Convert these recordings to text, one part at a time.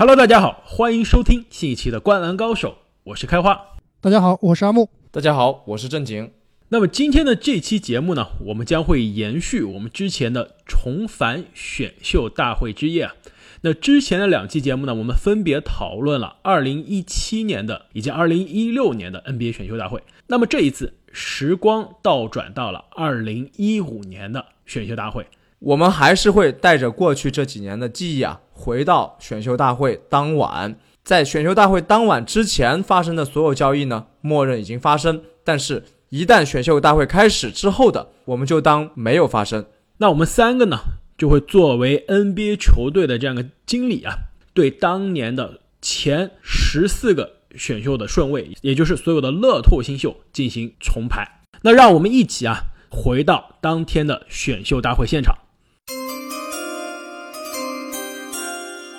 Hello， 大家好，欢迎收听新一期的《灌篮高手》，我是开花。大家好，我是阿木。大家好，我是正经。那么今天的这期节目呢，我们将会延续我们之前的重返选秀大会之夜。那之前的两期节目呢，我们分别讨论了2017年的以及2016年的 NBA 选秀大会。那么这一次时光倒转到了2015年的选秀大会。我们还是会带着过去这几年的记忆啊，回到选秀大会当晚。在选秀大会当晚之前发生的所有交易呢，默认已经发生，但是一旦选秀大会开始之后的，我们就当没有发生。那我们三个呢，就会作为 NBA 球队的这样的经理啊，对当年的前14个选秀的顺位，也就是所有的乐透新秀进行重排。那让我们一起啊，回到当天的选秀大会现场。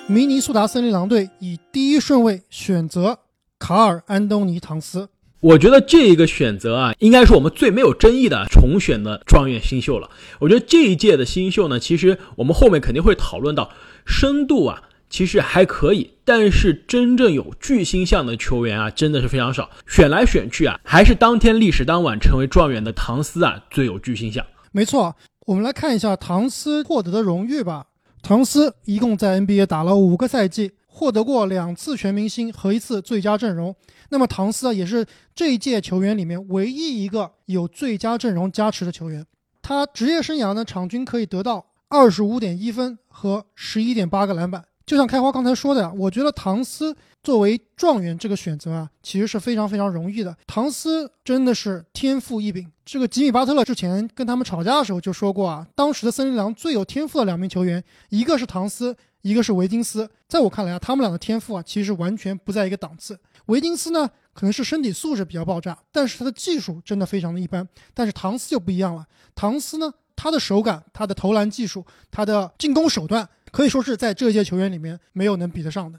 明尼苏达森林狼队以第一顺位选择卡尔安东尼唐斯。我觉得这一个选择啊，应该是我们最没有争议的重选的状元新秀了。我觉得这一届的新秀呢，其实我们后面肯定会讨论到深度啊，其实还可以，但是真正有巨星相的球员啊，真的是非常少。选来选去啊，还是当天历史当晚成为状元的唐斯啊最有巨星相。没错，我们来看一下唐斯获得的荣誉吧。唐斯一共在 NBA 打了5个赛季，获得过2次全明星和1次最佳阵容。那么唐斯也是这一届球员里面唯一一个有最佳阵容加持的球员。他职业生涯呢，场均可以得到 25.1 分和 11.8 个篮板。就像开花刚才说的，我觉得唐斯作为状元这个选择啊，其实是非常非常容易的。唐斯真的是天赋异禀，这个吉米巴特勒之前跟他们吵架的时候就说过啊，当时的森林狼最有天赋的2名球员，一个是唐斯，一个是维金斯。在我看来啊，他们俩的天赋啊，其实完全不在一个档次。维金斯呢，可能是身体素质比较爆炸，但是他的技术真的非常的一般。但是唐斯就不一样了，唐斯呢，他的手感、他的投篮技术、他的进攻手段，可以说是在这届球员里面没有能比得上的。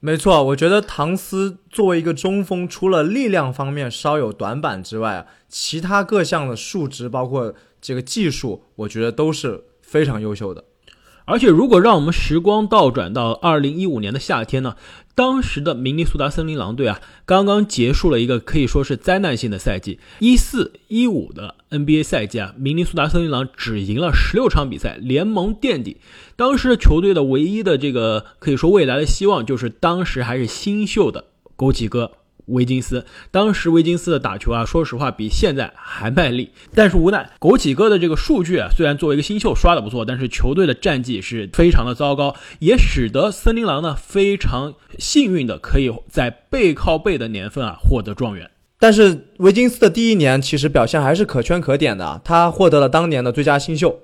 没错，我觉得唐斯作为一个中锋，除了力量方面稍有短板之外，其他各项的数值包括这个技术，我觉得都是非常优秀的。而且如果让我们时光倒转到2015年的夏天呢，当时的明尼苏达森林狼队啊，刚刚结束了一个可以说是灾难性的赛季。14-15 的 NBA 赛季啊，明尼苏达森林狼只赢了16场比赛，联盟垫底。当时球队的唯一的这个可以说未来的希望，就是当时还是新秀的枸杞哥维金斯。当时维金斯的打球啊，说实话比现在还卖力，但是无奈枸杞哥的这个数据啊，虽然作为一个新秀刷的不错，但是球队的战绩是非常的糟糕，也使得森林狼呢非常幸运的可以在背靠背的年份啊获得状元。但是维金斯的第一年其实表现还是可圈可点的啊，他获得了当年的最佳新秀。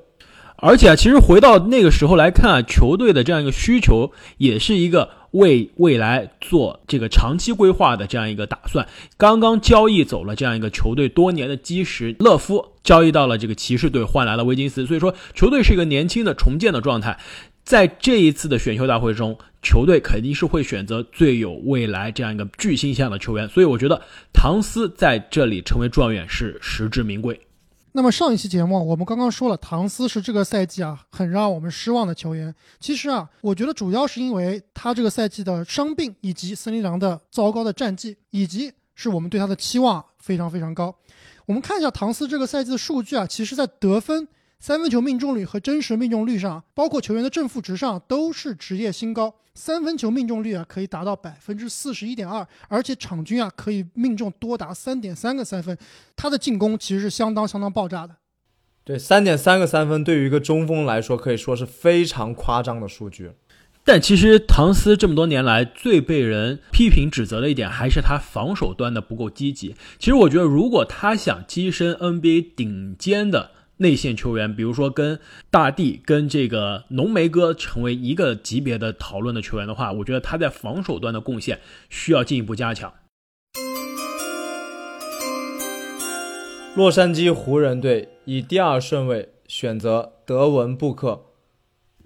而且其实回到那个时候来看啊，球队的这样一个需求也是一个为未来做这个长期规划的这样一个打算。刚刚交易走了这样一个球队多年的基石勒夫，交易到了这个骑士队，换来了威金斯，所以说球队是一个年轻的重建的状态。在这一次的选秀大会中，球队肯定是会选择最有未来这样一个巨星相的球员，所以我觉得唐斯在这里成为状元是实至名归。那么上一期节目我们刚刚说了，唐斯是这个赛季啊很让我们失望的球员。其实啊，我觉得主要是因为他这个赛季的伤病，以及森林狼的糟糕的战绩，以及是我们对他的期望非常非常高。我们看一下唐斯这个赛季的数据啊，其实在得分、三分球命中率和真实命中率上，包括球员的正负值上，都是职业新高。三分球命中率啊可以达到 41.2%， 而且场均啊可以命中多达 3.3 个三分。他的进攻其实是相当爆炸的。对， 3.3 个三分对于一个中锋来说可以说是非常夸张的数据。但其实唐斯这么多年来最被人批评指责的一点，还是他防守端的不够积极。其实我觉得如果他想跻身 NBA 顶尖的内线球员，比如说跟大帝、跟这个浓眉哥成为一个级别的讨论的球员的话，我觉得他在防守端的贡献需要进一步加强。洛杉矶湖人队以第2顺位选择德文布克。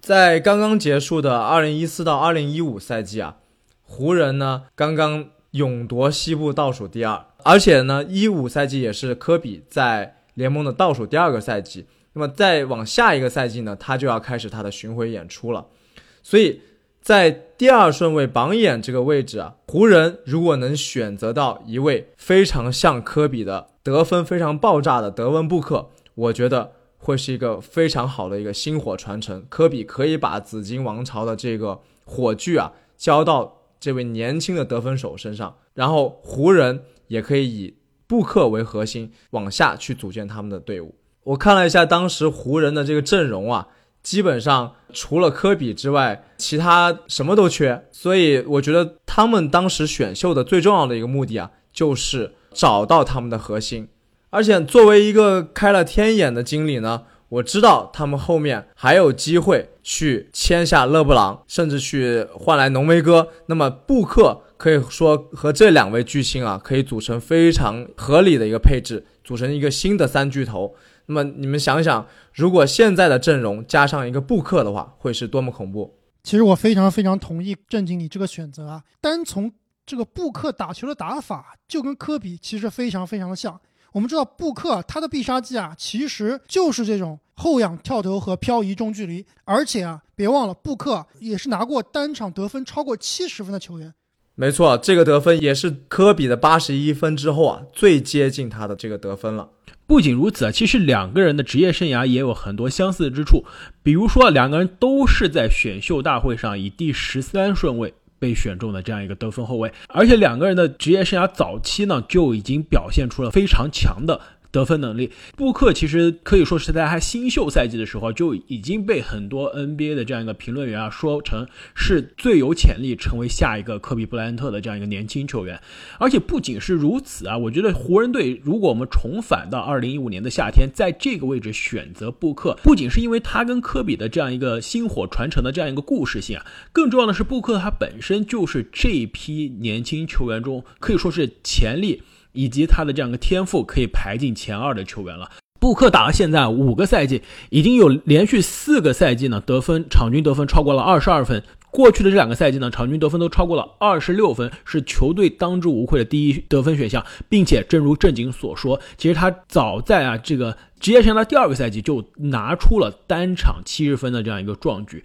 在刚刚结束的2014到2015赛季啊，湖人呢刚刚勇夺西部倒数第2，而且呢15赛季也是科比在联盟的倒数第2个赛季。那么再往下一个赛季呢，他就要开始他的巡回演出了。所以在第二顺位榜眼这个位置啊，湖人如果能选择到一位非常像科比的得分非常爆炸的德文布克，我觉得会是一个非常好的一个薪火传承。科比可以把紫金王朝的这个火炬啊交到这位年轻的得分手身上，然后湖人也可以以布克为核心往下去组建他们的队伍。我看了一下当时湖人的这个阵容啊，基本上除了科比之外其他什么都缺，所以我觉得他们当时选秀的最重要的一个目的啊，就是找到他们的核心。而且作为一个开了天眼的经理呢，我知道他们后面还有机会去签下勒布朗，甚至去换来浓眉哥，那么布克可以说和这两位巨星啊，可以组成非常合理的一个配置，组成一个新的三巨头。那么你们想想，如果现在的阵容加上一个布克的话，会是多么恐怖。其实我非常非常同意郑经理这个选择啊，单从这个布克打球的打法就跟科比其实非常非常的像。我们知道布克他的必杀技啊，其实就是这种后仰跳投和漂移中距离，而且啊，别忘了布克也是拿过单场得分超过70分的球员。没错，这个得分也是科比的81分之后啊，最接近他的这个得分了。不仅如此啊，其实两个人的职业生涯也有很多相似之处，比如说两个人都是在选秀大会上以第13顺位被选中的这样一个得分后卫，而且两个人的职业生涯早期呢就已经表现出了非常强的得分能力。布克其实可以说是在他新秀赛季的时候就已经被很多 NBA 的这样一个评论员啊说成是最有潜力成为下一个科比布莱恩特的这样一个年轻球员。而且不仅是如此啊，我觉得湖人队如果我们重返到2015年的夏天，在这个位置选择布克，不仅是因为他跟科比的这样一个薪火传承的这样一个故事性啊，更重要的是布克他本身就是这一批年轻球员中可以说是潜力以及他的这样一个天赋可以排进前2的球员了。布克打到现在5个赛季，已经有连续4个赛季呢得分场均得分超过了22分，过去的这2个赛季呢场均得分都超过了26分，是球队当之无愧的第一得分选项。并且正如郑经所说，其实他早在啊这个职业生涯第2个赛季就拿出了单场70分的这样一个壮举。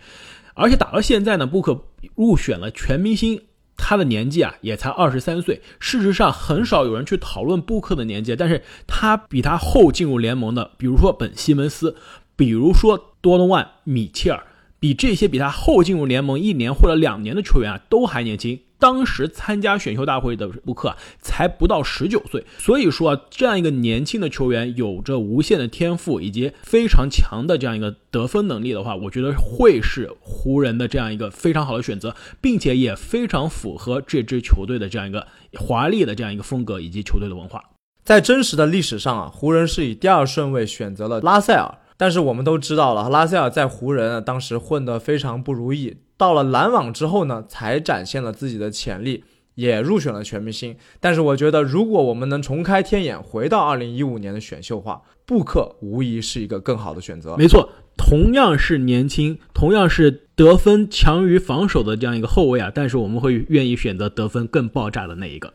而且打到现在呢，布克入选了全明星，他的年纪啊也才23岁，事实上很少有人去讨论布克的年纪，但是他比他后进入联盟的，比如说本西蒙斯，比如说多诺万米切尔，比这些比他后进入联盟1年或者2年的球员啊都还年轻。当时参加选秀大会的布克啊才不到19岁，所以说啊，这样一个年轻的球员有着无限的天赋以及非常强的这样一个得分能力的话，我觉得会是湖人的这样一个非常好的选择，并且也非常符合这支球队的这样一个华丽的这样一个风格以及球队的文化。在真实的历史上啊，湖人是以第2顺位选择了拉塞尔，但是我们都知道了，拉塞尔在湖人啊当时混得非常不如意，到了篮网之后呢，才展现了自己的潜力，也入选了全明星。但是我觉得，如果我们能重开天眼，回到2015年的选秀化，布克无疑是一个更好的选择。没错，同样是年轻，同样是得分强于防守的这样一个后卫啊，但是我们会愿意选择得分更爆炸的那一个。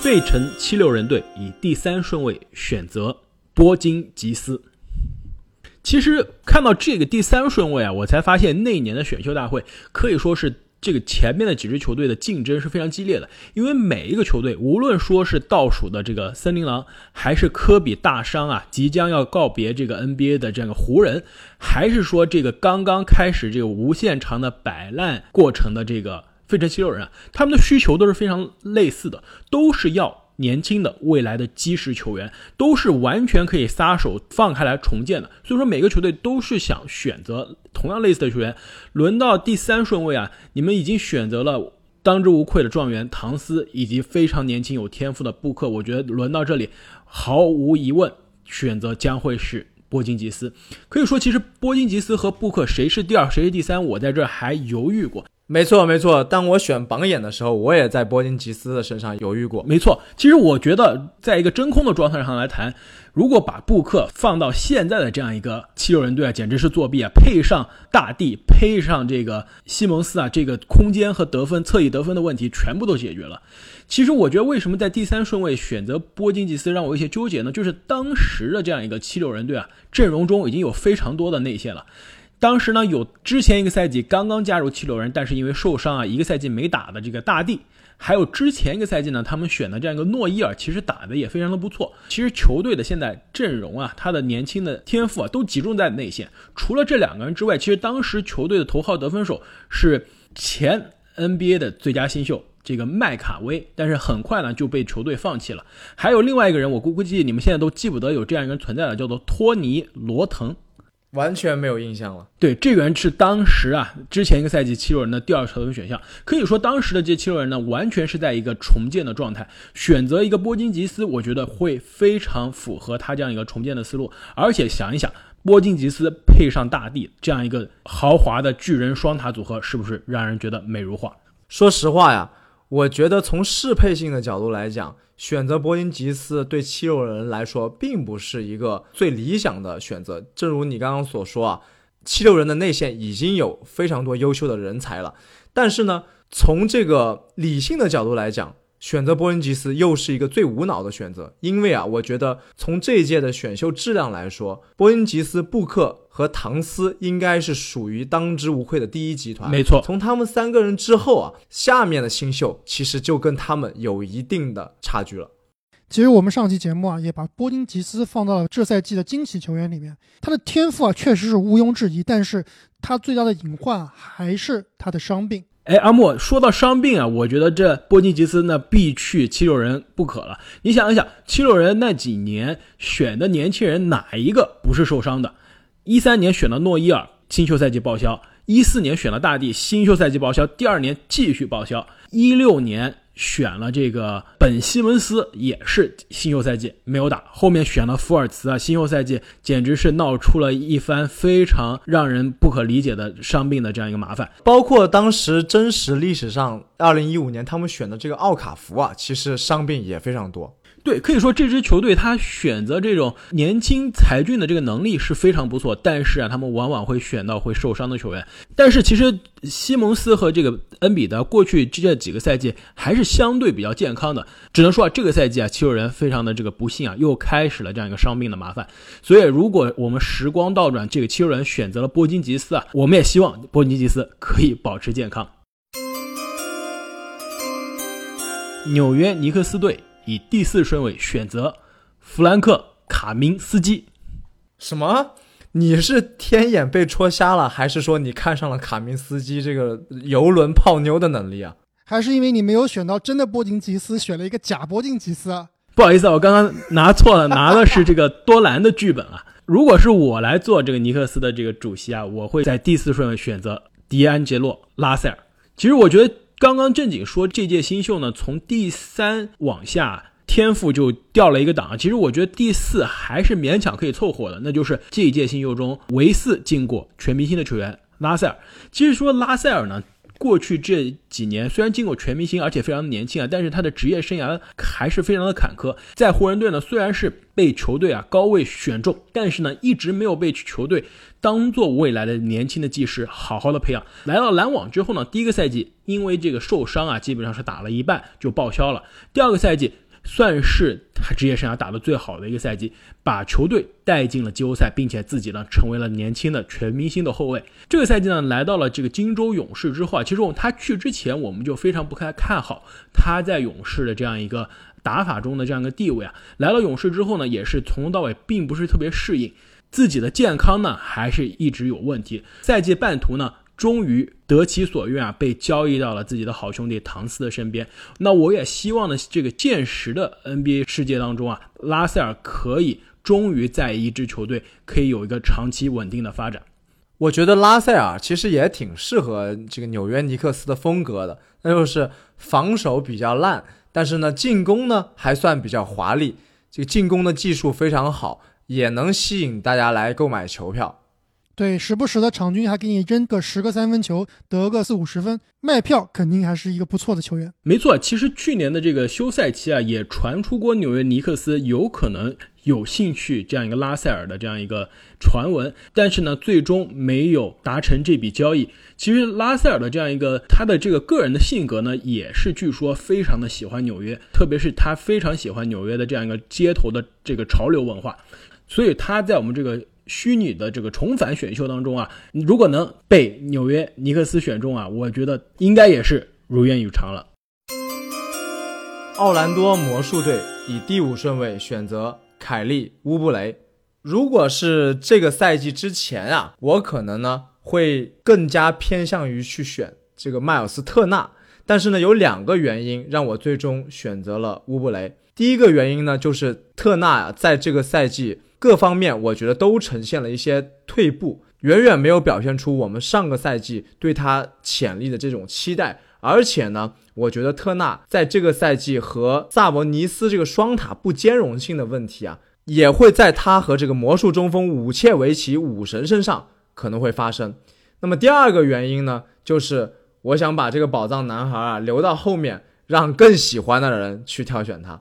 费城76人队以第3顺位选择波金吉斯。其实看到这个第3顺位啊，我才发现那一年的选秀大会可以说是这个前面的几支球队的竞争是非常激烈的，因为每一个球队无论说是倒数的这个森林狼，还是科比大伤啊即将要告别这个 NBA 的这样一个湖人，还是说这个刚刚开始这个无限长的摆烂过程的这个费城76人啊，他们的需求都是非常类似的，都是要年轻的未来的基石球员，都是完全可以撒手放开来重建的，所以说每个球队都是想选择同样类似的球员。轮到第3顺位啊，你们已经选择了当之无愧的状元唐斯以及非常年轻有天赋的布克，我觉得轮到这里毫无疑问选择将会是波金吉斯。可以说其实波金吉斯和布克谁是第2谁是第3，我在这还犹豫过。没错没错，当我选榜眼的时候，我也在波金吉斯的身上犹豫过。没错，其实我觉得在一个真空的状态上来谈，如果把布克放到现在的这样一个76人队啊，简直是作弊啊，配上大帝，配上这个西蒙斯啊，这个空间和得分侧翼得分的问题全部都解决了。其实我觉得为什么在第3顺位选择波金吉斯让我有些纠结呢，就是当时的这样一个76人队啊阵容中已经有非常多的内线了，当时呢有之前一个赛季刚刚加入七六人，但是因为受伤啊一个赛季没打的这个大帝，还有之前一个赛季呢他们选的这样一个诺伊尔，其实打的也非常的不错。其实球队的现在阵容啊，他的年轻的天赋啊都集中在内线，除了这两个人之外，其实当时球队的头号得分手是前 NBA 的最佳新秀这个麦卡威，但是很快呢就被球队放弃了。还有另外一个人，我估计你们现在都记不得有这样一个人存在的，叫做托尼罗腾。完全没有印象了。对，这个人是当时啊，之前一个赛季七六人的第二首轮选项，可以说当时的这七六人呢，完全是在一个重建的状态。选择一个波金吉斯，我觉得会非常符合他这样一个重建的思路。而且想一想，波金吉斯配上大帝这样一个豪华的巨人双塔组合，是不是让人觉得美如画？说实话呀，我觉得从适配性的角度来讲，选择波音吉斯对七六人来说并不是一个最理想的选择。正如你刚刚所说啊，七六人的内线已经有非常多优秀的人才了，但是呢从这个理性的角度来讲，选择波音吉斯又是一个最无脑的选择。因为啊，我觉得从这一届的选秀质量来说，波音吉斯、布克和唐斯应该是属于当之无愧的第一集团。没错，从他们三个人之后啊，下面的新秀其实就跟他们有一定的差距了。其实我们上期节目啊，也把波丁吉斯放到了这赛季的惊喜球员里面。他的天赋啊，确实是毋庸置疑，但是他最大的隐患还是他的伤病。哎，阿莫，说到伤病啊，我觉得这波金吉斯呢必去七六人不可了。你想一想，七六人那几年选的年轻人哪一个不是受伤的？13年选了诺伊尔，新秀赛季报销；14年选了大帝，新秀赛季报销；第二年继续报销；16年选了这个本西文斯，也是新秀赛季没有打，后面选了福尔茨啊，新秀赛季简直是闹出了一番非常让人不可理解的伤病的这样一个麻烦。包括当时真实历史上2015年他们选的这个奥卡福啊，其实伤病也非常多。对，可以说这支球队他选择这种年轻才俊的这个能力是非常不错，但是啊，他们往往会选到会受伤的球员。但是其实西蒙斯和这个恩比德过去这几个赛季还是相对比较健康的，只能说啊，这个赛季啊，七六人非常的这个不幸啊，又开始了这样一个伤病的麻烦。所以如果我们时光倒转，这个七六人选择了波金吉斯啊，我们也希望波金吉斯可以保持健康。纽约尼克斯队以第4顺位选择弗兰克·卡明斯基。什么？你是天眼被戳瞎了，还是说你看上了卡明斯基这个游轮泡妞的能力啊？还是因为你没有选到真的波金吉斯，选了一个假波金吉斯啊？不好意思啊，我刚刚拿错了，拿的是这个多兰的剧本啊。如果是我来做这个尼克斯的这个主席啊，我会在第4顺位选择迪安杰洛·拉塞尔。其实我觉得刚刚正经说这届新秀呢，从第3往下天赋就掉了一个档，其实我觉得第4还是勉强可以凑合的，那就是这一届新秀中唯4进过全明星的球员拉塞尔。其实说拉塞尔呢，过去这几年虽然进过全明星，而且非常年轻啊，但是他的职业生涯还是非常的坎坷。在湖人队呢，虽然是被球队啊高位选中，但是呢一直没有被球队当做未来的年轻的技师好好的培养。来到篮网之后呢，第一个赛季因为这个受伤啊，基本上是打了一半就报销了。第二个赛季算是他职业生涯打得最好的一个赛季，把球队带进了季后赛，并且自己呢成为了年轻的全明星的后卫。这个赛季呢来到了这个金州勇士之后啊，其实他去之前我们就非常不看好他在勇士的这样一个打法中的这样一个地位啊。来到勇士之后呢，也是从头到尾并不是特别适应，自己的健康呢还是一直有问题。赛季半途呢，终于得其所愿啊，被交易到了自己的好兄弟唐斯的身边。那我也希望呢，这个现实的 NBA 世界当中啊，拉塞尔可以终于在一支球队可以有一个长期稳定的发展。我觉得拉塞尔其实也挺适合这个纽约尼克斯的风格的，那就是防守比较烂，但是呢进攻呢还算比较华丽，这个进攻的技术非常好，也能吸引大家来购买球票。对，时不时的场均还给你扔个10个三分球，得个40-50分，卖票肯定还是一个不错的球员。没错，其实去年的这个休赛期啊，也传出过纽约尼克斯有可能有兴趣这样一个拉塞尔的这样一个传闻，但是呢最终没有达成这笔交易。其实拉塞尔的这样一个他的这个个人的性格呢，也是据说非常的喜欢纽约，特别是他非常喜欢纽约的这样一个街头的这个潮流文化，所以他在我们这个虚拟的这个重返选秀当中啊，如果能被纽约尼克斯选中啊，我觉得应该也是如愿以偿了。奥兰多魔术队以第5顺位选择凯利乌布雷。如果是这个赛季之前啊，我可能呢会更加偏向于去选这个迈尔斯特纳，但是呢有2个原因让我最终选择了乌布雷。第一个原因呢就是特纳在这个赛季各方面我觉得都呈现了一些退步，远远没有表现出我们上个赛季对他潜力的这种期待。而且呢我觉得特纳在这个赛季和萨博尼斯这个双塔不兼容性的问题啊，也会在他和这个魔术中锋武切维奇武神身上可能会发生。那么第2个原因呢就是我想把这个宝藏男孩啊留到后面，让更喜欢的人去挑选他。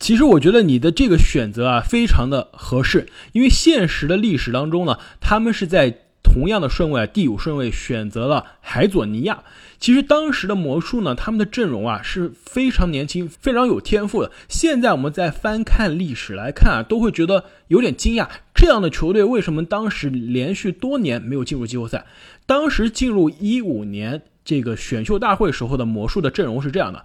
其实我觉得你的这个选择啊非常的合适，因为现实的历史当中呢，他们是在同样的顺位第5顺位选择了海佐尼亚。其实当时的魔术呢，他们的阵容啊是非常年轻非常有天赋的，现在我们在翻看历史来看啊，都会觉得有点惊讶，这样的球队为什么当时连续多年没有进入季后赛。当时进入15年这个选秀大会时候的魔术的阵容是这样的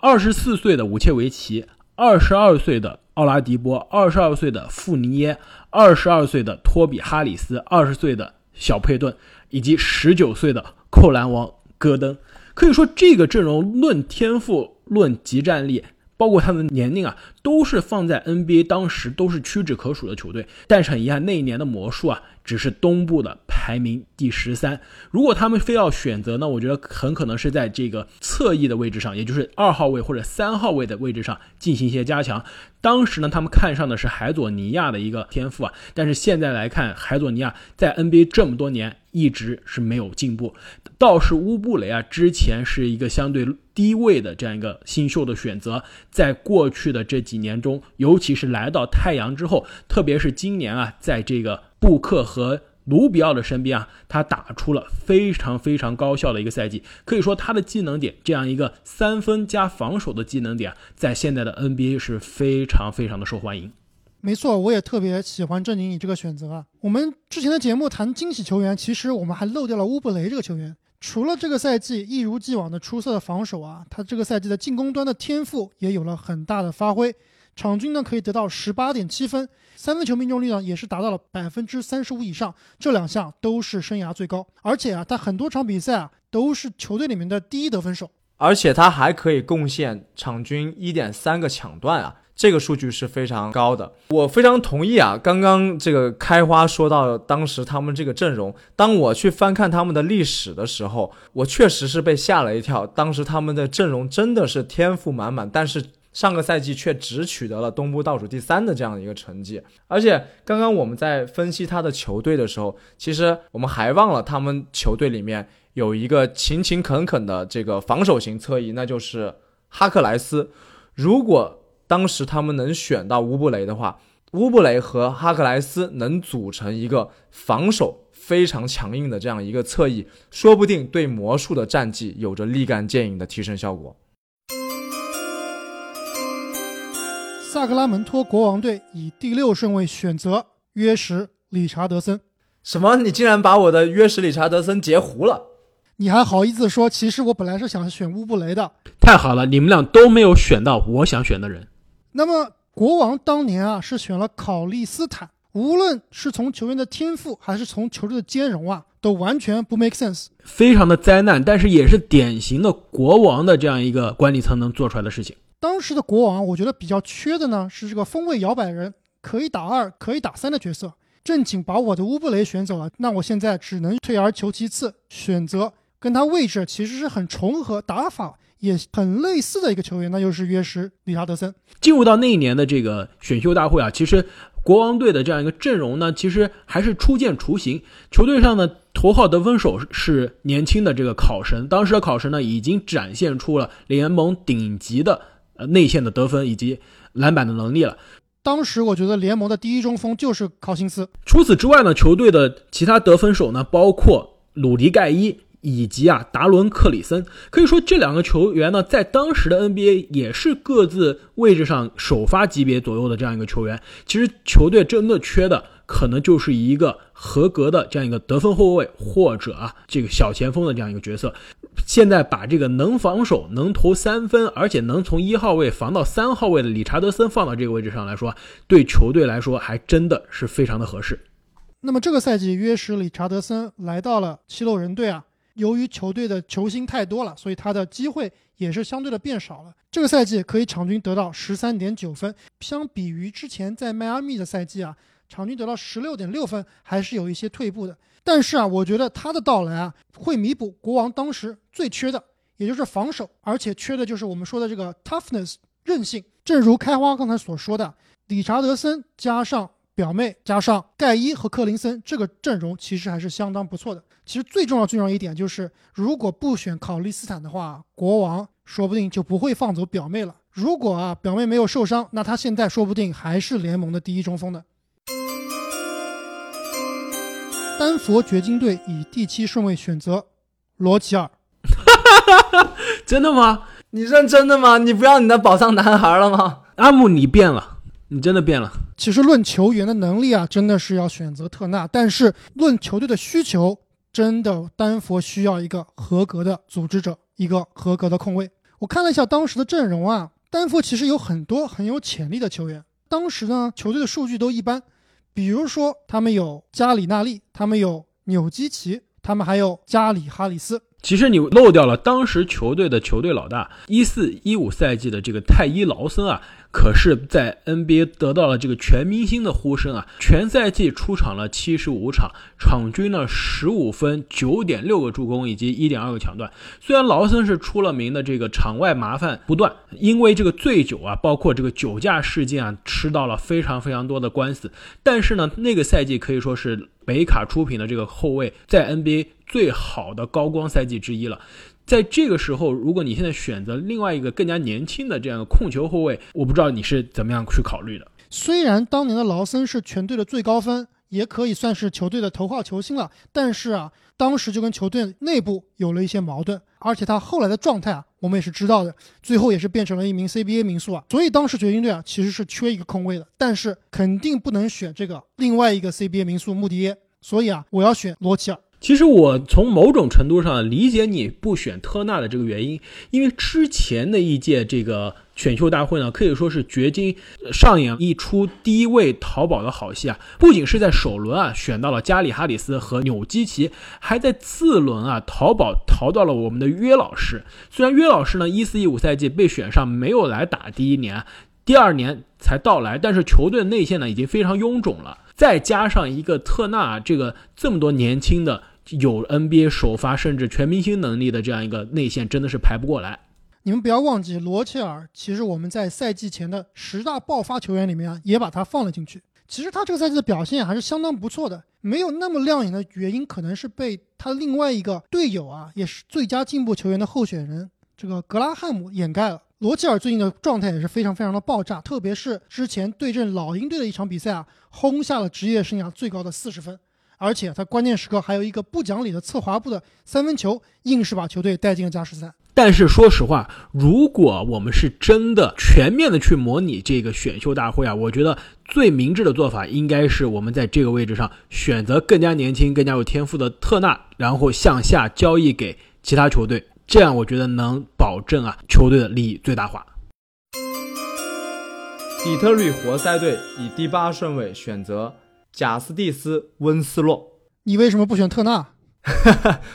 ，24岁的武切维奇，22岁的奥拉迪波，22岁的富尼耶，22岁的托比哈里斯，20岁的小佩顿，以及19岁的扣篮王戈登。可以说这个阵容论天赋论集战力包括他们的年龄啊，都是放在 NBA 当时都是屈指可数的球队。但是很遗憾那一年的魔术啊只是东部的排名第13。如果他们非要选择呢，我觉得很可能是在这个侧翼的位置上，也就是2号位或者3号位的位置上进行一些加强。当时呢他们看上的是海佐尼亚的一个天赋啊，但是现在来看海佐尼亚在 NBA 这么多年一直是没有进步，倒是乌布雷啊之前是一个相对低位的这样一个新秀的选择，在过去的这几年中，尤其是来到太阳之后，特别是今年啊在这个布克和卢比奥的身边啊，他打出了非常非常高效的一个赛季。可以说他的技能点这样一个3分加防守的技能点，在现在的 NBA 是非常非常的受欢迎。没错，我也特别喜欢郑宁你这个选择啊。我们之前的节目谈惊喜球员，其实我们还漏掉了乌布雷这个球员。除了这个赛季一如既往的出色的防守啊，他这个赛季的进攻端的天赋也有了很大的发挥。场均呢可以得到 18.7 分，3分球命中率呢也是达到了 35% 以上，这两项都是生涯最高。而且啊，他很多场比赛啊都是球队里面的第1得分手。而且他还可以贡献场均 1.3 个抢断啊，这个数据是非常高的。我非常同意啊，刚刚这个开花说到当时他们这个阵容，当我去翻看他们的历史的时候，我确实是被吓了一跳，当时他们的阵容真的是天赋满满，但是上个赛季却只取得了东部倒数第3的这样一个成绩。而且刚刚我们在分析他的球队的时候，其实我们还忘了他们球队里面有一个勤恳恳的这个防守型侧翼，那就是哈克莱斯。如果当时他们能选到乌布雷的话，乌布雷和哈克莱斯能组成一个防守非常强硬的这样一个侧翼，说不定对魔术的战绩有着立竿见影的提升效果。萨克拉门托国王队以第6顺位选择约什·理查德森。什么？你竟然把我的约什·理查德森截胡了？你还好意思说其实我本来是想选乌布雷的。太好了，你们俩都没有选到我想选的人。那么国王当年啊是选了考利斯坦，无论是从球员的天赋还是从球队的兼容啊，都完全不 make sense， 非常的灾难，但是也是典型的国王的这样一个管理层能做出来的事情。当时的国王我觉得比较缺的呢是这个锋位摇摆人，可以打2可以打3的角色，正经把我的乌布雷选走了，那我现在只能退而求其次，选择跟他位置其实是很重合，打法也很类似的一个球员，那就是约什·理查德森。进入到那一年的这个选秀大会啊，其实国王队的这样一个阵容呢，其实还是初见雏形。球队上呢，头号得分手是年轻的这个考神，当时的考神呢已经展现出了联盟顶级的内线的得分以及篮板的能力了。当时我觉得联盟的第1中锋就是考辛斯。除此之外呢，球队的其他得分手呢，包括鲁迪盖伊以及达伦·克里森。可以说这两个球员呢，在当时的 NBA 也是各自位置上首发级别左右的这样一个球员。其实球队真的缺的可能就是一个合格的这样一个得分后卫，或者这个小前锋的这样一个角色。现在把这个能防守、能投三分，而且能从一号位防到三号位的理查德森放到这个位置上来说，对球队来说还真的是非常的合适。那么这个赛季约什·理查德森来到了七六人队啊，由于球队的球星太多了，所以他的机会也是相对的变少了。这个赛季可以场均得到 13.9 分，相比于之前在迈阿密的赛季场均得到 16.6 分还是有一些退步的。但是我觉得他的到来会弥补国王当时最缺的，也就是防守，而且缺的就是我们说的这个 toughness 韧性。正如开花刚才所说的，理查德森加上表妹加上盖伊和克林森，这个阵容其实还是相当不错的。其实最重要一点就是，如果不选考利斯坦的话，国王说不定就不会放走表妹了。如果表妹没有受伤，那他现在说不定还是联盟的第一中锋的。丹佛掘金队以第7顺位选择罗齐尔。真的吗？你认真的吗？你不要你的宝藏男孩了吗？阿木，你变了，你真的变了。其实论球员的能力真的是要选择特纳，但是论球队的需求，真的丹佛需要一个合格的组织者，一个合格的控卫。我看了一下当时的阵容丹佛其实有很多很有潜力的球员，当时呢球队的数据都一般，比如说他们有加里纳利，他们有纽基奇，他们还有加里哈里斯。其实你漏掉了当时球队的球队老大14-15赛季的这个泰伊劳森可是在 NBA 得到了这个全明星的呼声全赛季出场了75场，场均呢15分 9.6 个助攻以及 1.2 个抢断。虽然劳森是出了名的这个场外麻烦不断，因为这个醉酒包括这个酒驾事件吃到了非常非常多的官司，但是呢那个赛季可以说是北卡出品的这个后卫在 NBA 最好的高光赛季之一了。在这个时候，如果你现在选择另外一个更加年轻的这样的控球后卫，我不知道你是怎么样去考虑的。虽然当年的劳森是全队的最高分，也可以算是球队的头号球星了，但是当时就跟球队内部有了一些矛盾，而且他后来的状态我们也是知道的，最后也是变成了一名 CBA 名宿所以当时掘金队其实是缺一个控卫的，但是肯定不能选这个另外一个 CBA 名宿穆迪耶，所以我要选罗齐尔。其实我从某种程度上理解你不选特纳的这个原因，因为之前的一届这个选秀大会呢，可以说是掘金上演一出低位淘宝的好戏不仅是在首轮选到了加里哈里斯和纽基奇，还在次轮淘宝淘到了我们的约老师。虽然约老师呢14-15赛季被选上没有来打第一年，第二年才到来，但是球队内线呢已经非常臃肿了，再加上一个特纳这个这么多年轻的有 NBA 首发甚至全明星能力的这样一个内线，真的是排不过来。你们不要忘记罗切尔，其实我们在赛季前的十大爆发球员里面也把他放了进去。其实他这个赛季的表现还是相当不错的，没有那么亮眼的原因可能是被他另外一个队友也是最佳进步球员的候选人这个格拉汉姆掩盖了。罗切尔最近的状态也是非常非常的爆炸，特别是之前对阵老鹰队的一场比赛轰下了职业生涯最高的40分，而且他关键时刻还有一个不讲理的侧滑步的三分球，硬是把球队带进了加时赛。但是说实话，如果我们是真的全面的去模拟这个选秀大会我觉得最明智的做法应该是我们在这个位置上选择更加年轻更加有天赋的特纳，然后向下交易给其他球队，这样我觉得能保证球队的利益最大化。底特律活塞队以第8顺位选择贾斯蒂斯·温斯洛。你为什么不选特纳？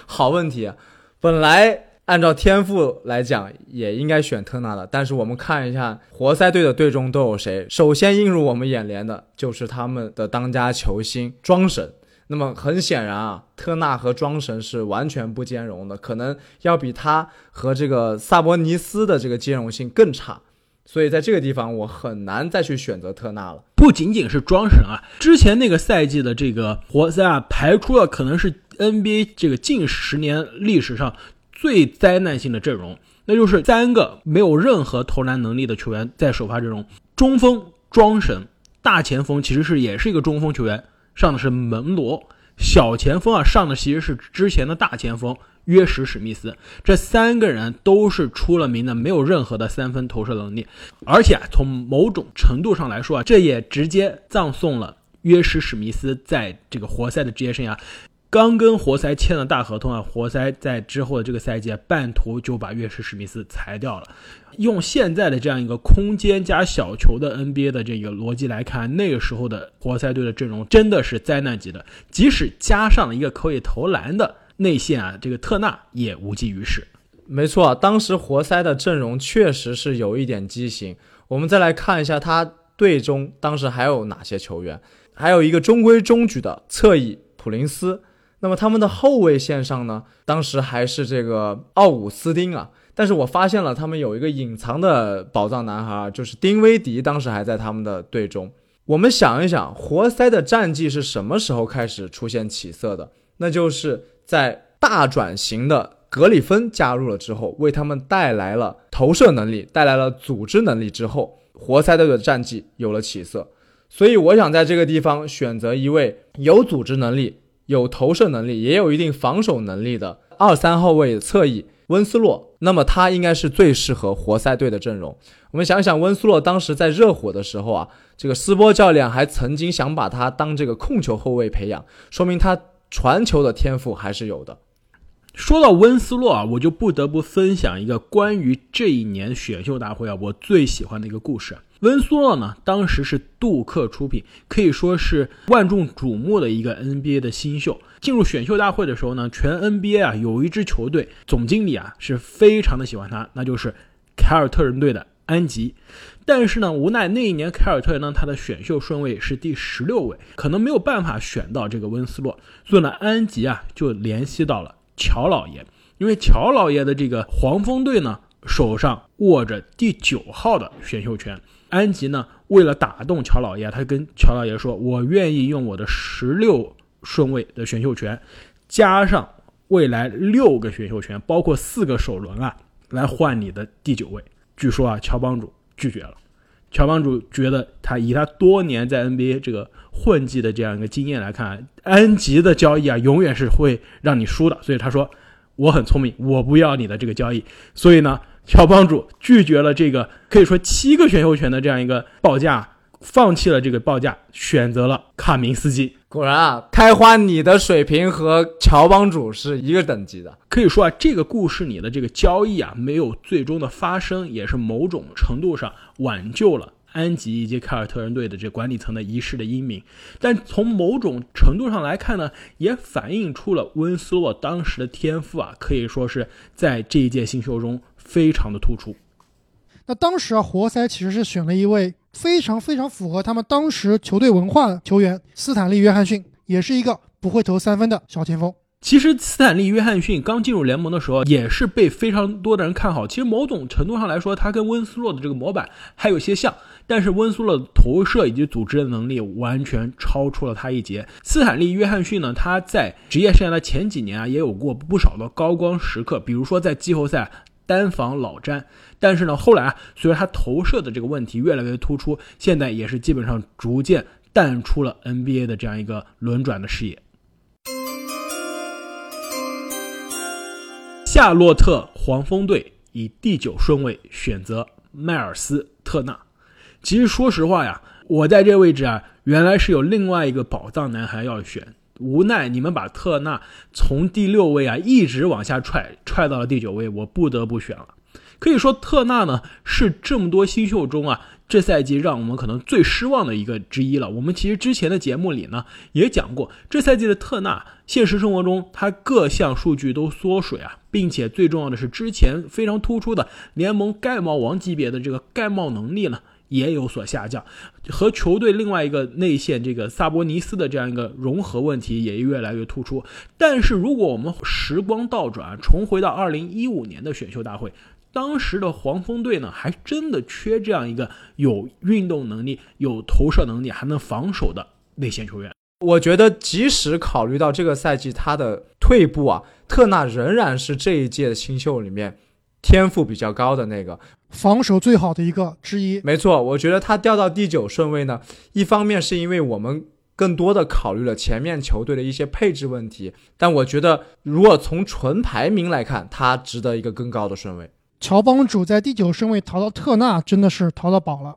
好问题本来按照天赋来讲也应该选特纳的，但是我们看一下活塞队的队中都有谁，首先映入我们眼帘的就是他们的当家球星庄神。那么很显然特纳和庄神是完全不兼容的，可能要比他和这个萨博尼斯的这个兼容性更差，所以在这个地方我很难再去选择特纳了。不仅仅是庄神之前那个赛季的这个活塞排出了可能是 NBA 这个近10年历史上最灾难性的阵容，那就是三个没有任何投篮能力的球员在首发阵容，中锋庄神，大前锋其实是也是一个中锋球员上的是门罗，小前锋上的其实是之前的大前锋约什·史密斯，这三个人都是出了名的没有任何的三分投射能力，而且从某种程度上来说，这也直接葬送了约什·史密斯在这个活塞的职业生涯。刚跟活塞签了大合同啊，活塞在之后的这个赛季半途就把约什·史密斯裁掉了。用现在的这样一个空间加小球的 NBA 的这个逻辑来看，那个时候的活塞队的阵容真的是灾难级的，即使加上了一个可以投篮的内线啊，这个特纳也无济于事。没错，当时活塞的阵容确实是有一点畸形。我们再来看一下他队中当时还有哪些球员，还有一个中规中矩的侧翼普林斯。那么他们的后卫线上呢，当时还是这个奥古斯丁啊，但是我发现了他们有一个隐藏的宝藏男孩，就是丁威迪，当时还在他们的队中。我们想一想，活塞的战绩是什么时候开始出现起色的？那就是在大转型的格里芬加入了之后，为他们带来了投射能力，带来了组织能力之后，活塞队的战绩有了起色。所以我想在这个地方选择一位有组织能力，有投射能力，也有一定防守能力的2-3号位侧翼温斯洛，那么他应该是最适合活塞队的阵容。我们想想温斯洛当时在热火的时候啊，这个斯波教练还曾经想把他当这个控球后卫培养，说明他传球的天赋还是有的。说到温斯洛啊，我就不得不分享一个关于这一年选秀大会啊我最喜欢的一个故事。温斯洛呢，当时是杜克出品，可以说是万众瞩目的一个 NBA 的新秀。进入选秀大会的时候呢，全 NBA 啊有一支球队总经理啊是非常的喜欢他，那就是凯尔特人队的安吉。但是呢，无奈那一年凯尔特人呢，他的选秀顺位是第16位，可能没有办法选到这个温斯洛，所以呢，安吉啊就联系到了乔老爷，因为乔老爷的这个黄蜂队呢，手上握着第9号的选秀权。安吉呢，为了打动乔老爷，他跟乔老爷说，我愿意用我的16顺位的选秀权，加上未来6个选秀权，包括4个首轮啊，来换你的第9位。据说啊，乔帮主拒绝了。乔帮主觉得他以他多年在 NBA 这个混迹的这样一个经验来看，安吉的交易啊，永远是会让你输的。所以他说，我很聪明，我不要你的这个交易。所以呢，乔帮主拒绝了这个可以说7个选秀权的这样一个报价，放弃了这个报价，选择了卡明斯基。果然啊，开花你的水平和乔帮主是一个等级的。可以说啊，这个故事里的这个交易啊，没有最终的发生，也是某种程度上挽救了安吉以及凯尔特人队的这管理层的一世的英明，但从某种程度上来看呢，也反映出了温斯洛当时的天赋啊，可以说是在这一届新秀中非常的突出。那当时啊，活塞其实是选了一位非常非常符合他们当时球队文化的球员，斯坦利·约翰逊，也是一个不会投三分的小前锋。其实斯坦利·约翰逊刚进入联盟的时候也是被非常多的人看好，其实某种程度上来说，他跟温斯洛的这个模板还有些像，但是温斯洛的投射以及组织的能力完全超出了他一截。斯坦利·约翰逊呢，他在职业生涯的前几年啊，也有过不少的高光时刻，比如说在季后赛单防老詹，但是呢，后来啊，随着他投射的这个问题越来越突出，现在也是基本上逐渐淡出了 NBA 的这样一个轮转的视野。夏洛特黄蜂队以第9顺位选择迈尔斯特纳。其实说实话呀，我在这个位置啊，原来是有另外一个宝藏男孩要选，无奈你们把特纳从第6位啊一直往下踹到了第9位，我不得不选了。可以说特纳呢，是这么多新秀中啊，这赛季让我们可能最失望的一个之一了。我们其实之前的节目里呢也讲过，这赛季的特纳现实生活中他各项数据都缩水啊，并且最重要的是之前非常突出的联盟盖帽王级别的这个盖帽能力呢也有所下降，和球队另外一个内线这个萨博尼斯的这样一个融合问题也越来越突出。但是如果我们时光倒转，重回到2015年的选秀大会，当时的黄蜂队呢，还真的缺这样一个有运动能力、有投射能力、还能防守的内线球员。我觉得即使考虑到这个赛季他的退步啊，特纳仍然是这一届的新秀里面天赋比较高的那个，防守最好的一个之一。没错，我觉得他掉到第9顺位呢，一方面是因为我们更多的考虑了前面球队的一些配置问题，但我觉得如果从纯排名来看，他值得一个更高的顺位。乔帮主在第9顺位淘到特纳，真的是淘到宝了。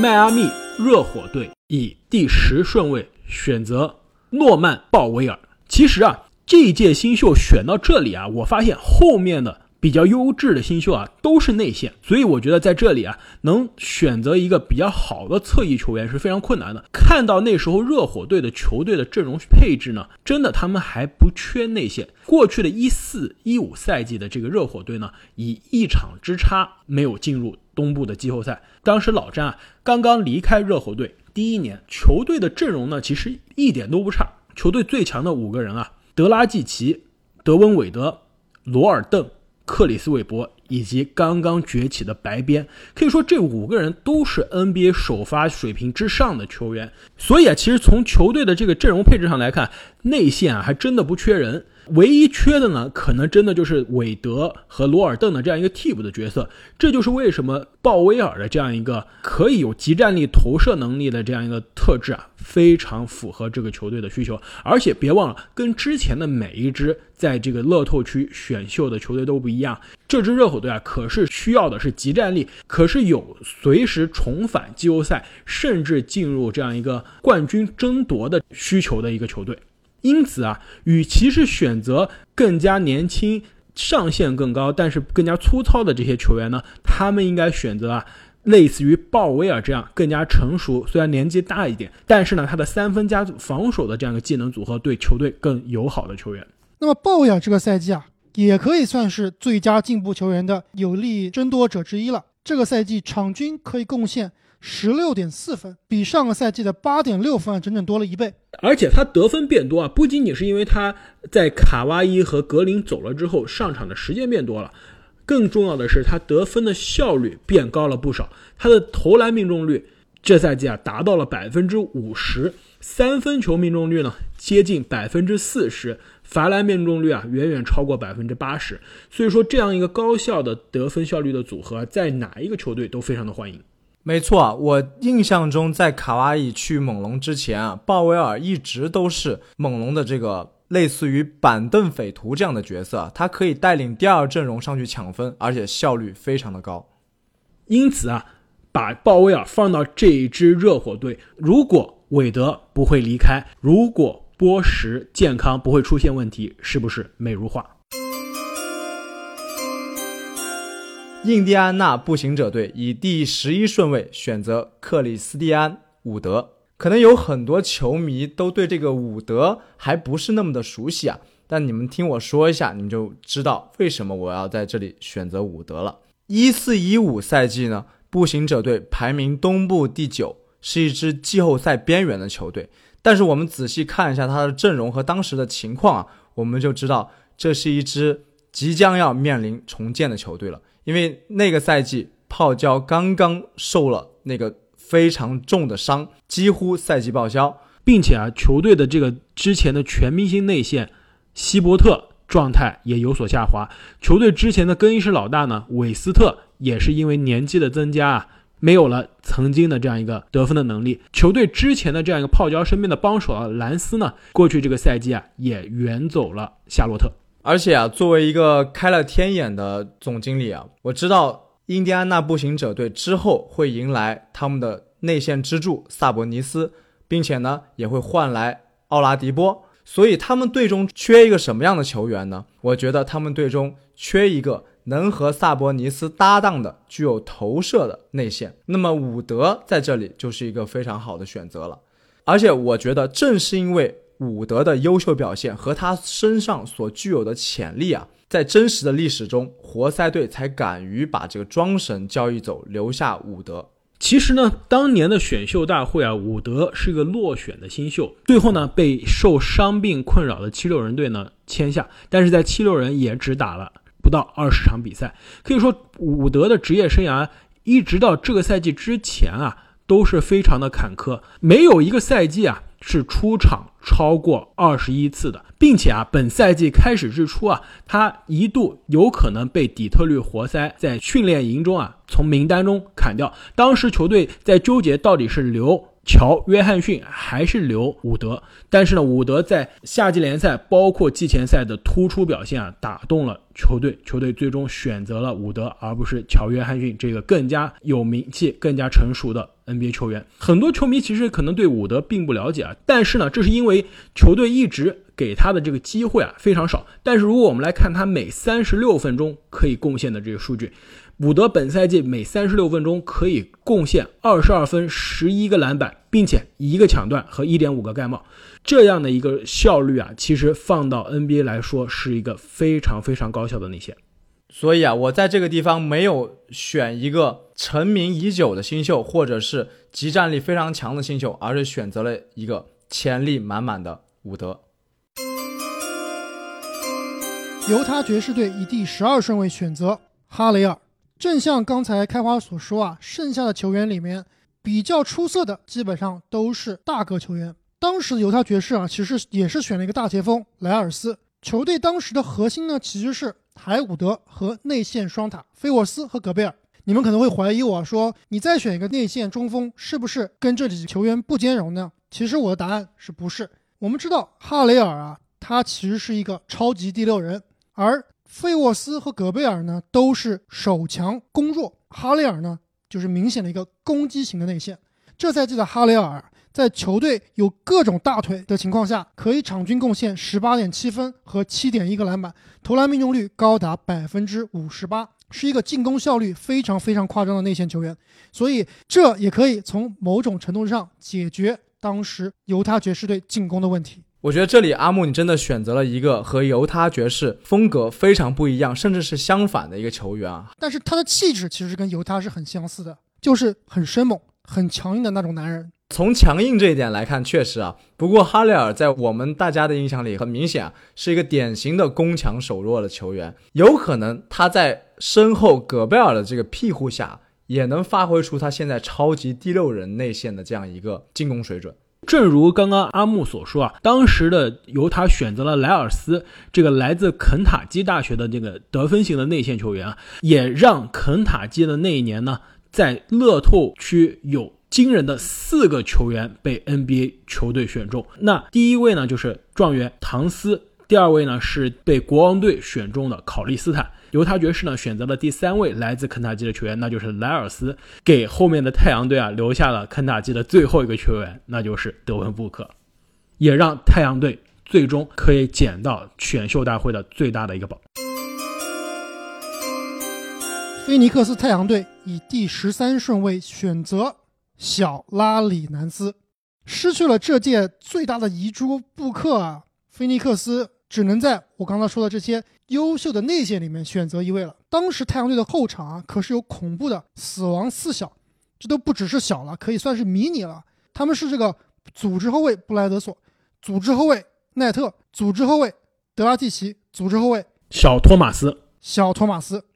迈阿密热火队以第10顺位选择诺曼鲍威尔。其实啊，这一届新秀选到这里啊，我发现后面的比较优质的新秀啊都是内线，所以我觉得在这里啊能选择一个比较好的侧翼球员是非常困难的。看到那时候热火队的球队的阵容配置呢，真的他们还不缺内线。过去的 14-15 赛季的这个热火队呢，以一场之差没有进入东部的季后赛。当时老詹啊刚刚离开热火队第一年，球队的阵容呢其实一点都不差。球队最强的五个人啊，德拉季奇、德文韦德、罗尔邓、克里斯韦伯以及刚刚崛起的白边，可以说这五个人都是 NBA 首发水平之上的球员。所以啊，其实从球队的这个阵容配置上来看，内线啊还真的不缺人，唯一缺的呢可能真的就是韦德和罗尔邓的这样一个替补的角色。这就是为什么鲍威尔的这样一个可以有即战力投射能力的这样一个特质啊，非常符合这个球队的需求。而且别忘了，跟之前的每一支在这个乐透区选秀的球队都不一样，这支热火队啊可是需要的是即战力，可是有随时重返季后赛甚至进入这样一个冠军争夺的需求的一个球队。因此啊，与其是选择更加年轻、上限更高但是更加粗糙的这些球员呢，他们应该选择啊类似于鲍威尔这样更加成熟，虽然年纪大一点，但是呢他的三分加防守的这样一个技能组合对球队更友好的球员。那么鲍威尔这个赛季啊也可以算是最佳进步球员的有力争夺者之一了。这个赛季场均可以贡献 16.4 分，比上个赛季的 8.6 分整整多了一倍。而且他得分变多啊，不仅仅是因为他在卡哇伊和格林走了之后上场的时间变多了，更重要的是他得分的效率变高了不少。他的投篮命中率这赛季啊达到了 50%， 三分球命中率呢接近 40%， 罚篮命中率啊远远超过 80%。 所以说这样一个高效的得分效率的组合在哪一个球队都非常的欢迎。没错，我印象中在卡哇伊去猛龙之前啊，鲍威尔一直都是猛龙的这个类似于板凳匪徒这样的角色，他可以带领第二阵容上去抢分，而且效率非常的高。因此啊，把鲍威尔放到这一支热火队，如果韦德不会离开，如果波什健康不会出现问题，是不是美如画？印第安纳步行者队以第11顺位选择克里斯蒂安·伍德。可能有很多球迷都对这个伍德还不是那么的熟悉啊，但你们听我说一下，你们就知道为什么我要在这里选择伍德了。 14-15 赛季呢，步行者队排名东部第9，是一支季后赛边缘的球队，但是我们仔细看一下他的阵容和当时的情况啊，我们就知道这是一支即将要面临重建的球队了。因为那个赛季泡椒刚刚受了那个非常重的伤，几乎赛季报销，并且啊，球队的这个之前的全明星内线希伯特状态也有所下滑，球队之前的更衣室老大呢韦斯特也是因为年纪的增加啊，没有了曾经的这样一个得分的能力。球队之前的这样一个泡椒身边的帮手啊兰斯呢，过去这个赛季啊也远走了夏洛特。而且啊，作为一个开了天眼的总经理啊，我知道印第安纳步行者队之后会迎来他们的内线支柱萨博尼斯，并且呢也会换来奥拉迪波，所以他们队中缺一个什么样的球员呢？我觉得他们队中缺一个能和萨博尼斯搭档的具有投射的内线，那么伍德在这里就是一个非常好的选择了。而且我觉得正是因为伍德的优秀表现和他身上所具有的潜力啊，在真实的历史中活塞队才敢于把这个庄神交易走，留下伍德。其实呢，当年的选秀大会啊，伍德是一个落选的新秀，最后呢被受伤病困扰的76人队呢签下，但是在76人也只打了不到20场比赛。可以说伍德的职业生涯一直到这个赛季之前啊都是非常的坎坷，没有一个赛季啊是出场超过21次的，并且啊，本赛季开始之初啊，他一度有可能被底特律活塞在训练营中啊从名单中砍掉。当时球队在纠结到底是留乔约翰逊还是留伍德，但是呢，伍德在夏季联赛包括季前赛的突出表现打动了球队最终选择了伍德而不是乔约翰逊这个更加有名气更加成熟的 NBA 球员。很多球迷其实可能对伍德并不了解啊，但是呢，这是因为球队一直给他的这个机会非常少。但是如果我们来看他每36分钟可以贡献的这个数据，伍德本赛季每36分钟可以贡献22分、11个篮板，并且一个抢断和 1.5 个盖帽，这样的一个效率啊，其实放到 NBA 来说是一个非常非常高效的内线。所以啊，我在这个地方没有选一个成名已久的新秀或者是即战力非常强的新秀，而是选择了一个潜力满满的伍德。犹他爵士队以第12顺位选择哈雷尔。正像刚才开花所说啊，剩下的球员里面比较出色的基本上都是大个球员。当时的犹他爵士啊，其实也是选了一个大前锋莱尔斯。球队当时的核心呢，其实是海伍德和内线双塔菲沃斯和格贝尔。你们可能会怀疑我说，你再选一个内线中锋是不是跟这几个球员不兼容呢？其实我的答案是不是。我们知道哈雷尔啊，他其实是一个超级第六人，而费沃斯和格贝尔呢都是手强攻弱，哈雷尔呢就是明显的一个攻击型的内线。这赛季的哈雷尔在球队有各种大腿的情况下，可以场均贡献 18.7 分和 7.1 个篮板，投篮命中率高达 58%， 是一个进攻效率非常非常夸张的内线球员。所以这也可以从某种程度上解决当时犹他爵士队进攻的问题。我觉得这里阿木你真的选择了一个和犹他爵士风格非常不一样甚至是相反的一个球员啊，但是他的气质其实跟犹他是很相似的，就是很生猛很强硬的那种男人。从强硬这一点来看确实啊，不过哈雷尔在我们大家的印象里很明显啊，是一个典型的攻强守弱的球员，有可能他在身后戈贝尔的这个庇护下也能发挥出他现在超级第六人内线的这样一个进攻水准。正如刚刚阿木所说啊，当时的犹他选择了莱尔斯这个来自肯塔基大学的这个得分型的内线球员啊，也让肯塔基的那一年呢，在乐透区有惊人的4个球员被 NBA 球队选中。那第一位呢就是状元唐斯，第二位呢是被国王队选中的考利斯坦。犹他爵士呢选择了第3位来自肯塔基的球员，那就是莱尔斯，给后面的太阳队啊留下了肯塔基的最后一个球员，那就是德文布克，也让太阳队最终可以捡到选秀大会的最大的一个宝。菲尼克斯太阳队以第13顺位选择小拉里南斯。失去了这届最大的遗珠布克啊，菲尼克斯只能在我刚才说的这些优秀的内线里面选择一位了。当时太阳队的后场啊，可是有恐怖的死亡4小，这都不只是小了，可以算是迷你了。他们是这个组织后卫布莱德索，组织后卫奈特，组织后卫德拉蒂奇，组织后卫小托马斯。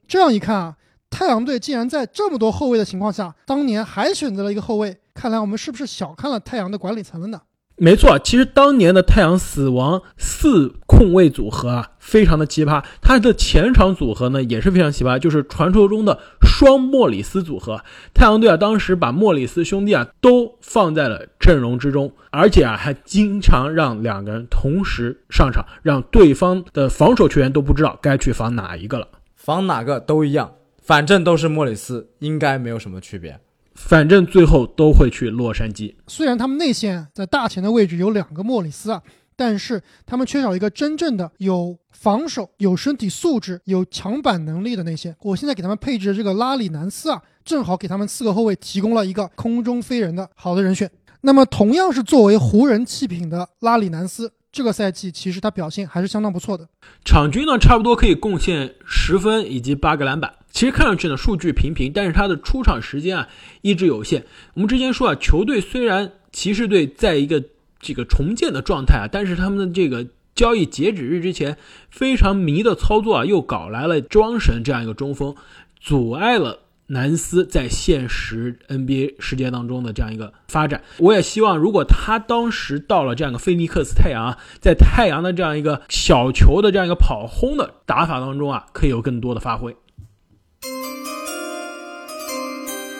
这样一看啊，太阳队竟然在这么多后卫的情况下，当年还选择了一个后卫，看来我们是不是小看了太阳的管理层了呢？没错，其实当年的太阳死亡4控卫组合啊，非常的奇葩。他的前场组合呢也是非常奇葩，就是传说中的双莫里斯组合。太阳队啊，当时把莫里斯兄弟啊都放在了阵容之中，而且啊还经常让两个人同时上场，让对方的防守球员都不知道该去防哪一个了，防哪个都一样，反正都是莫里斯，应该没有什么区别。反正最后都会去洛杉矶。虽然他们内线在大前的位置有2个莫里斯啊，但是他们缺少一个真正的有防守、有身体素质、有抢板能力的内线。我现在给他们配置的这个拉里南斯啊，正好给他们4个后卫提供了一个空中飞人的好的人选。那么同样是作为湖人弃品的拉里南斯，这个赛季其实他表现还是相当不错的，场均呢差不多可以贡献10分以及8个篮板。其实看上去呢数据平平，但是他的出场时间啊一直有限。我们之前说啊，球队虽然骑士队在一个这个重建的状态啊，但是他们的这个交易截止日之前非常迷的操作啊，又搞来了庄神这样一个中锋，阻碍了南斯在现实 NBA 世界当中的这样一个发展。我也希望如果他当时到了这样一个菲尼克斯太阳啊，在太阳的这样一个小球的这样一个跑轰的打法当中啊，可以有更多的发挥。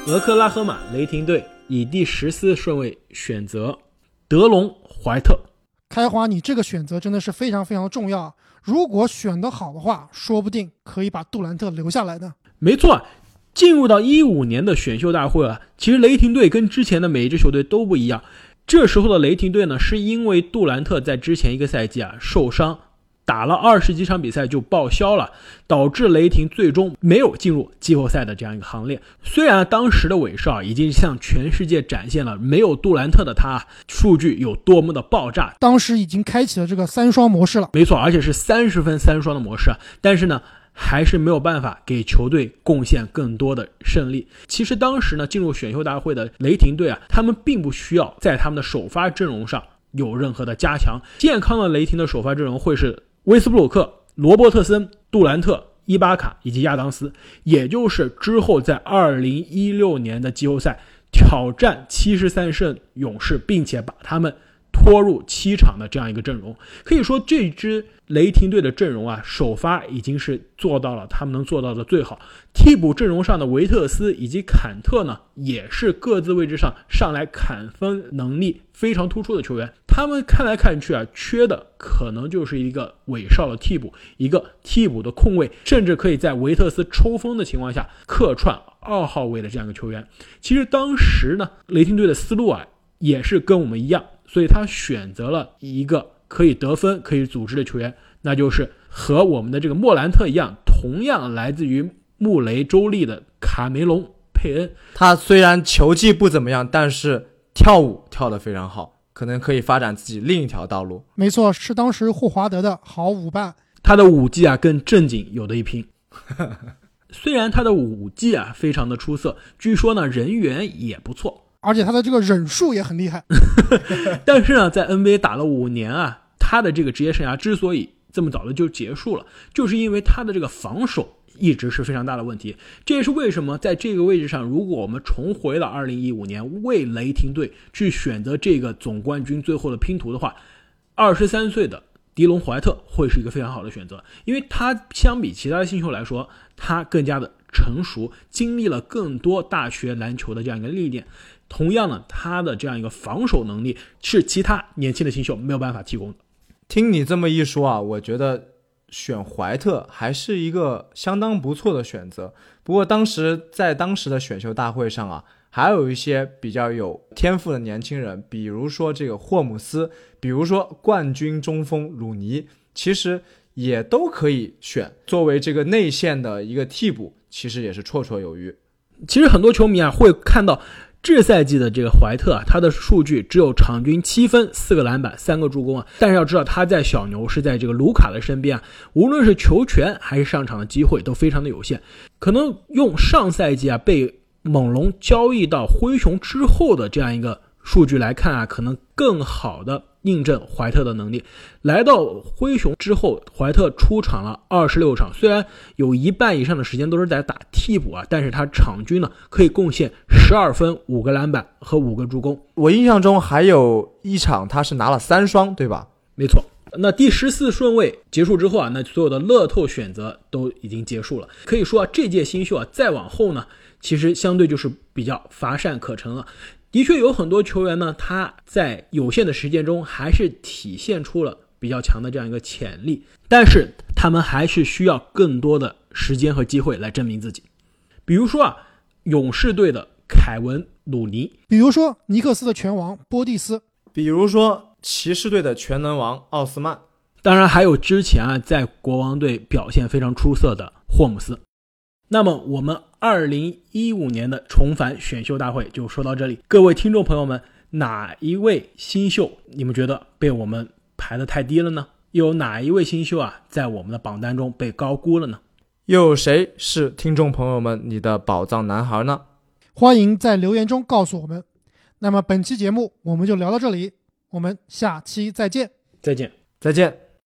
俄克拉荷马雷霆队以第14顺位选择德隆怀特。开花，你这个选择真的是非常非常重要，如果选得好的话，说不定可以把杜兰特留下来的。没错，进入到15年的选秀大会啊，其实雷霆队跟之前的每一支球队都不一样。这时候的雷霆队呢，是因为杜兰特在之前一个赛季啊受伤，打了20几场比赛就报销了，导致雷霆最终没有进入季后赛的这样一个行列。虽然当时的韦少已经向全世界展现了没有杜兰特的他数据有多么的爆炸，当时已经开启了这个三双模式了。没错，而且是30分三双的模式，但是呢还是没有办法给球队贡献更多的胜利。其实当时呢，进入选秀大会的雷霆队啊，他们并不需要在他们的首发阵容上有任何的加强。健康的雷霆的首发阵容会是威斯布鲁克、罗伯特森、杜兰特、伊巴卡以及亚当斯，也就是之后在2016年的季后赛挑战73胜勇士，并且把他们拖入7场的这样一个阵容。可以说这支雷霆队的阵容啊，首发已经是做到了他们能做到的最好。替补阵容上的维特斯以及坎特呢，也是各自位置上上来砍分能力非常突出的球员。他们看来看去啊，缺的可能就是一个韦少的替补，一个替补的控卫，甚至可以在维特斯抽风的情况下客串二号位的这样一个球员。其实当时呢，雷霆队的思路啊也是跟我们一样，所以他选择了一个可以得分可以组织的球员，那就是和我们的这个莫兰特一样，同样来自于穆雷州立的卡梅隆佩恩。他虽然球技不怎么样，但是跳舞跳得非常好，可能可以发展自己另一条道路。没错，是当时霍华德的好舞伴。他的舞技啊跟正经有的一拼。虽然他的舞技啊非常的出色，据说呢人缘也不错，而且他的这个忍术也很厉害。但是呢，在 NBA 打了5年啊，他的这个职业生涯之所以这么早的就结束了，就是因为他的这个防守一直是非常大的问题。这也是为什么在这个位置上，如果我们重回了2015年为雷霆队去选择这个总冠军最后的拼图的话，23岁的迪隆怀特会是一个非常好的选择。因为他相比其他的新秀来说，他更加的成熟，经历了更多大学篮球的这样一个历练。同样呢，他的这样一个防守能力是其他年轻的新秀没有办法提供的。听你这么一说啊，我觉得选怀特还是一个相当不错的选择。不过在当时的选秀大会上啊，还有一些比较有天赋的年轻人，比如说这个霍姆斯，比如说冠军中锋鲁尼，其实也都可以选作为这个内线的一个替补，其实也是绰绰有余。其实很多球迷啊会看到这赛季的这个怀特啊，他的数据只有场均7分、4个篮板、3个助攻啊。但是要知道，他在小牛是在这个卢卡的身边啊，无论是球权还是上场的机会都非常的有限。可能用上赛季啊被猛龙交易到灰熊之后的这样一个数据来看啊，可能更好的印证怀特的能力。来到灰熊之后，怀特出场了26场，虽然有一半以上的时间都是在打替补啊，但是他场均呢可以贡献12分、5个篮板和5个助攻。我印象中还有一场他是拿了3双，对吧？没错。那第14顺位结束之后啊，那所有的乐透选择都已经结束了。可以说啊，这届新秀啊再往后呢，其实相对就是比较乏善可陈了。的确有很多球员呢，他在有限的时间中还是体现出了比较强的这样一个潜力，但是他们还是需要更多的时间和机会来证明自己。比如说啊，勇士队的凯文·鲁尼，比如说尼克斯的拳王波蒂斯，比如说骑士队的全能王奥斯曼，当然还有之前啊在国王队表现非常出色的霍姆斯。那么我们2015年的重返选秀大会就说到这里。各位听众朋友们，哪一位新秀你们觉得被我们排得太低了呢？又有哪一位新秀啊在我们的榜单中被高估了呢？又有谁是听众朋友们你的宝藏男孩呢？欢迎在留言中告诉我们。那么本期节目我们就聊到这里，我们下期再见。再见。再见。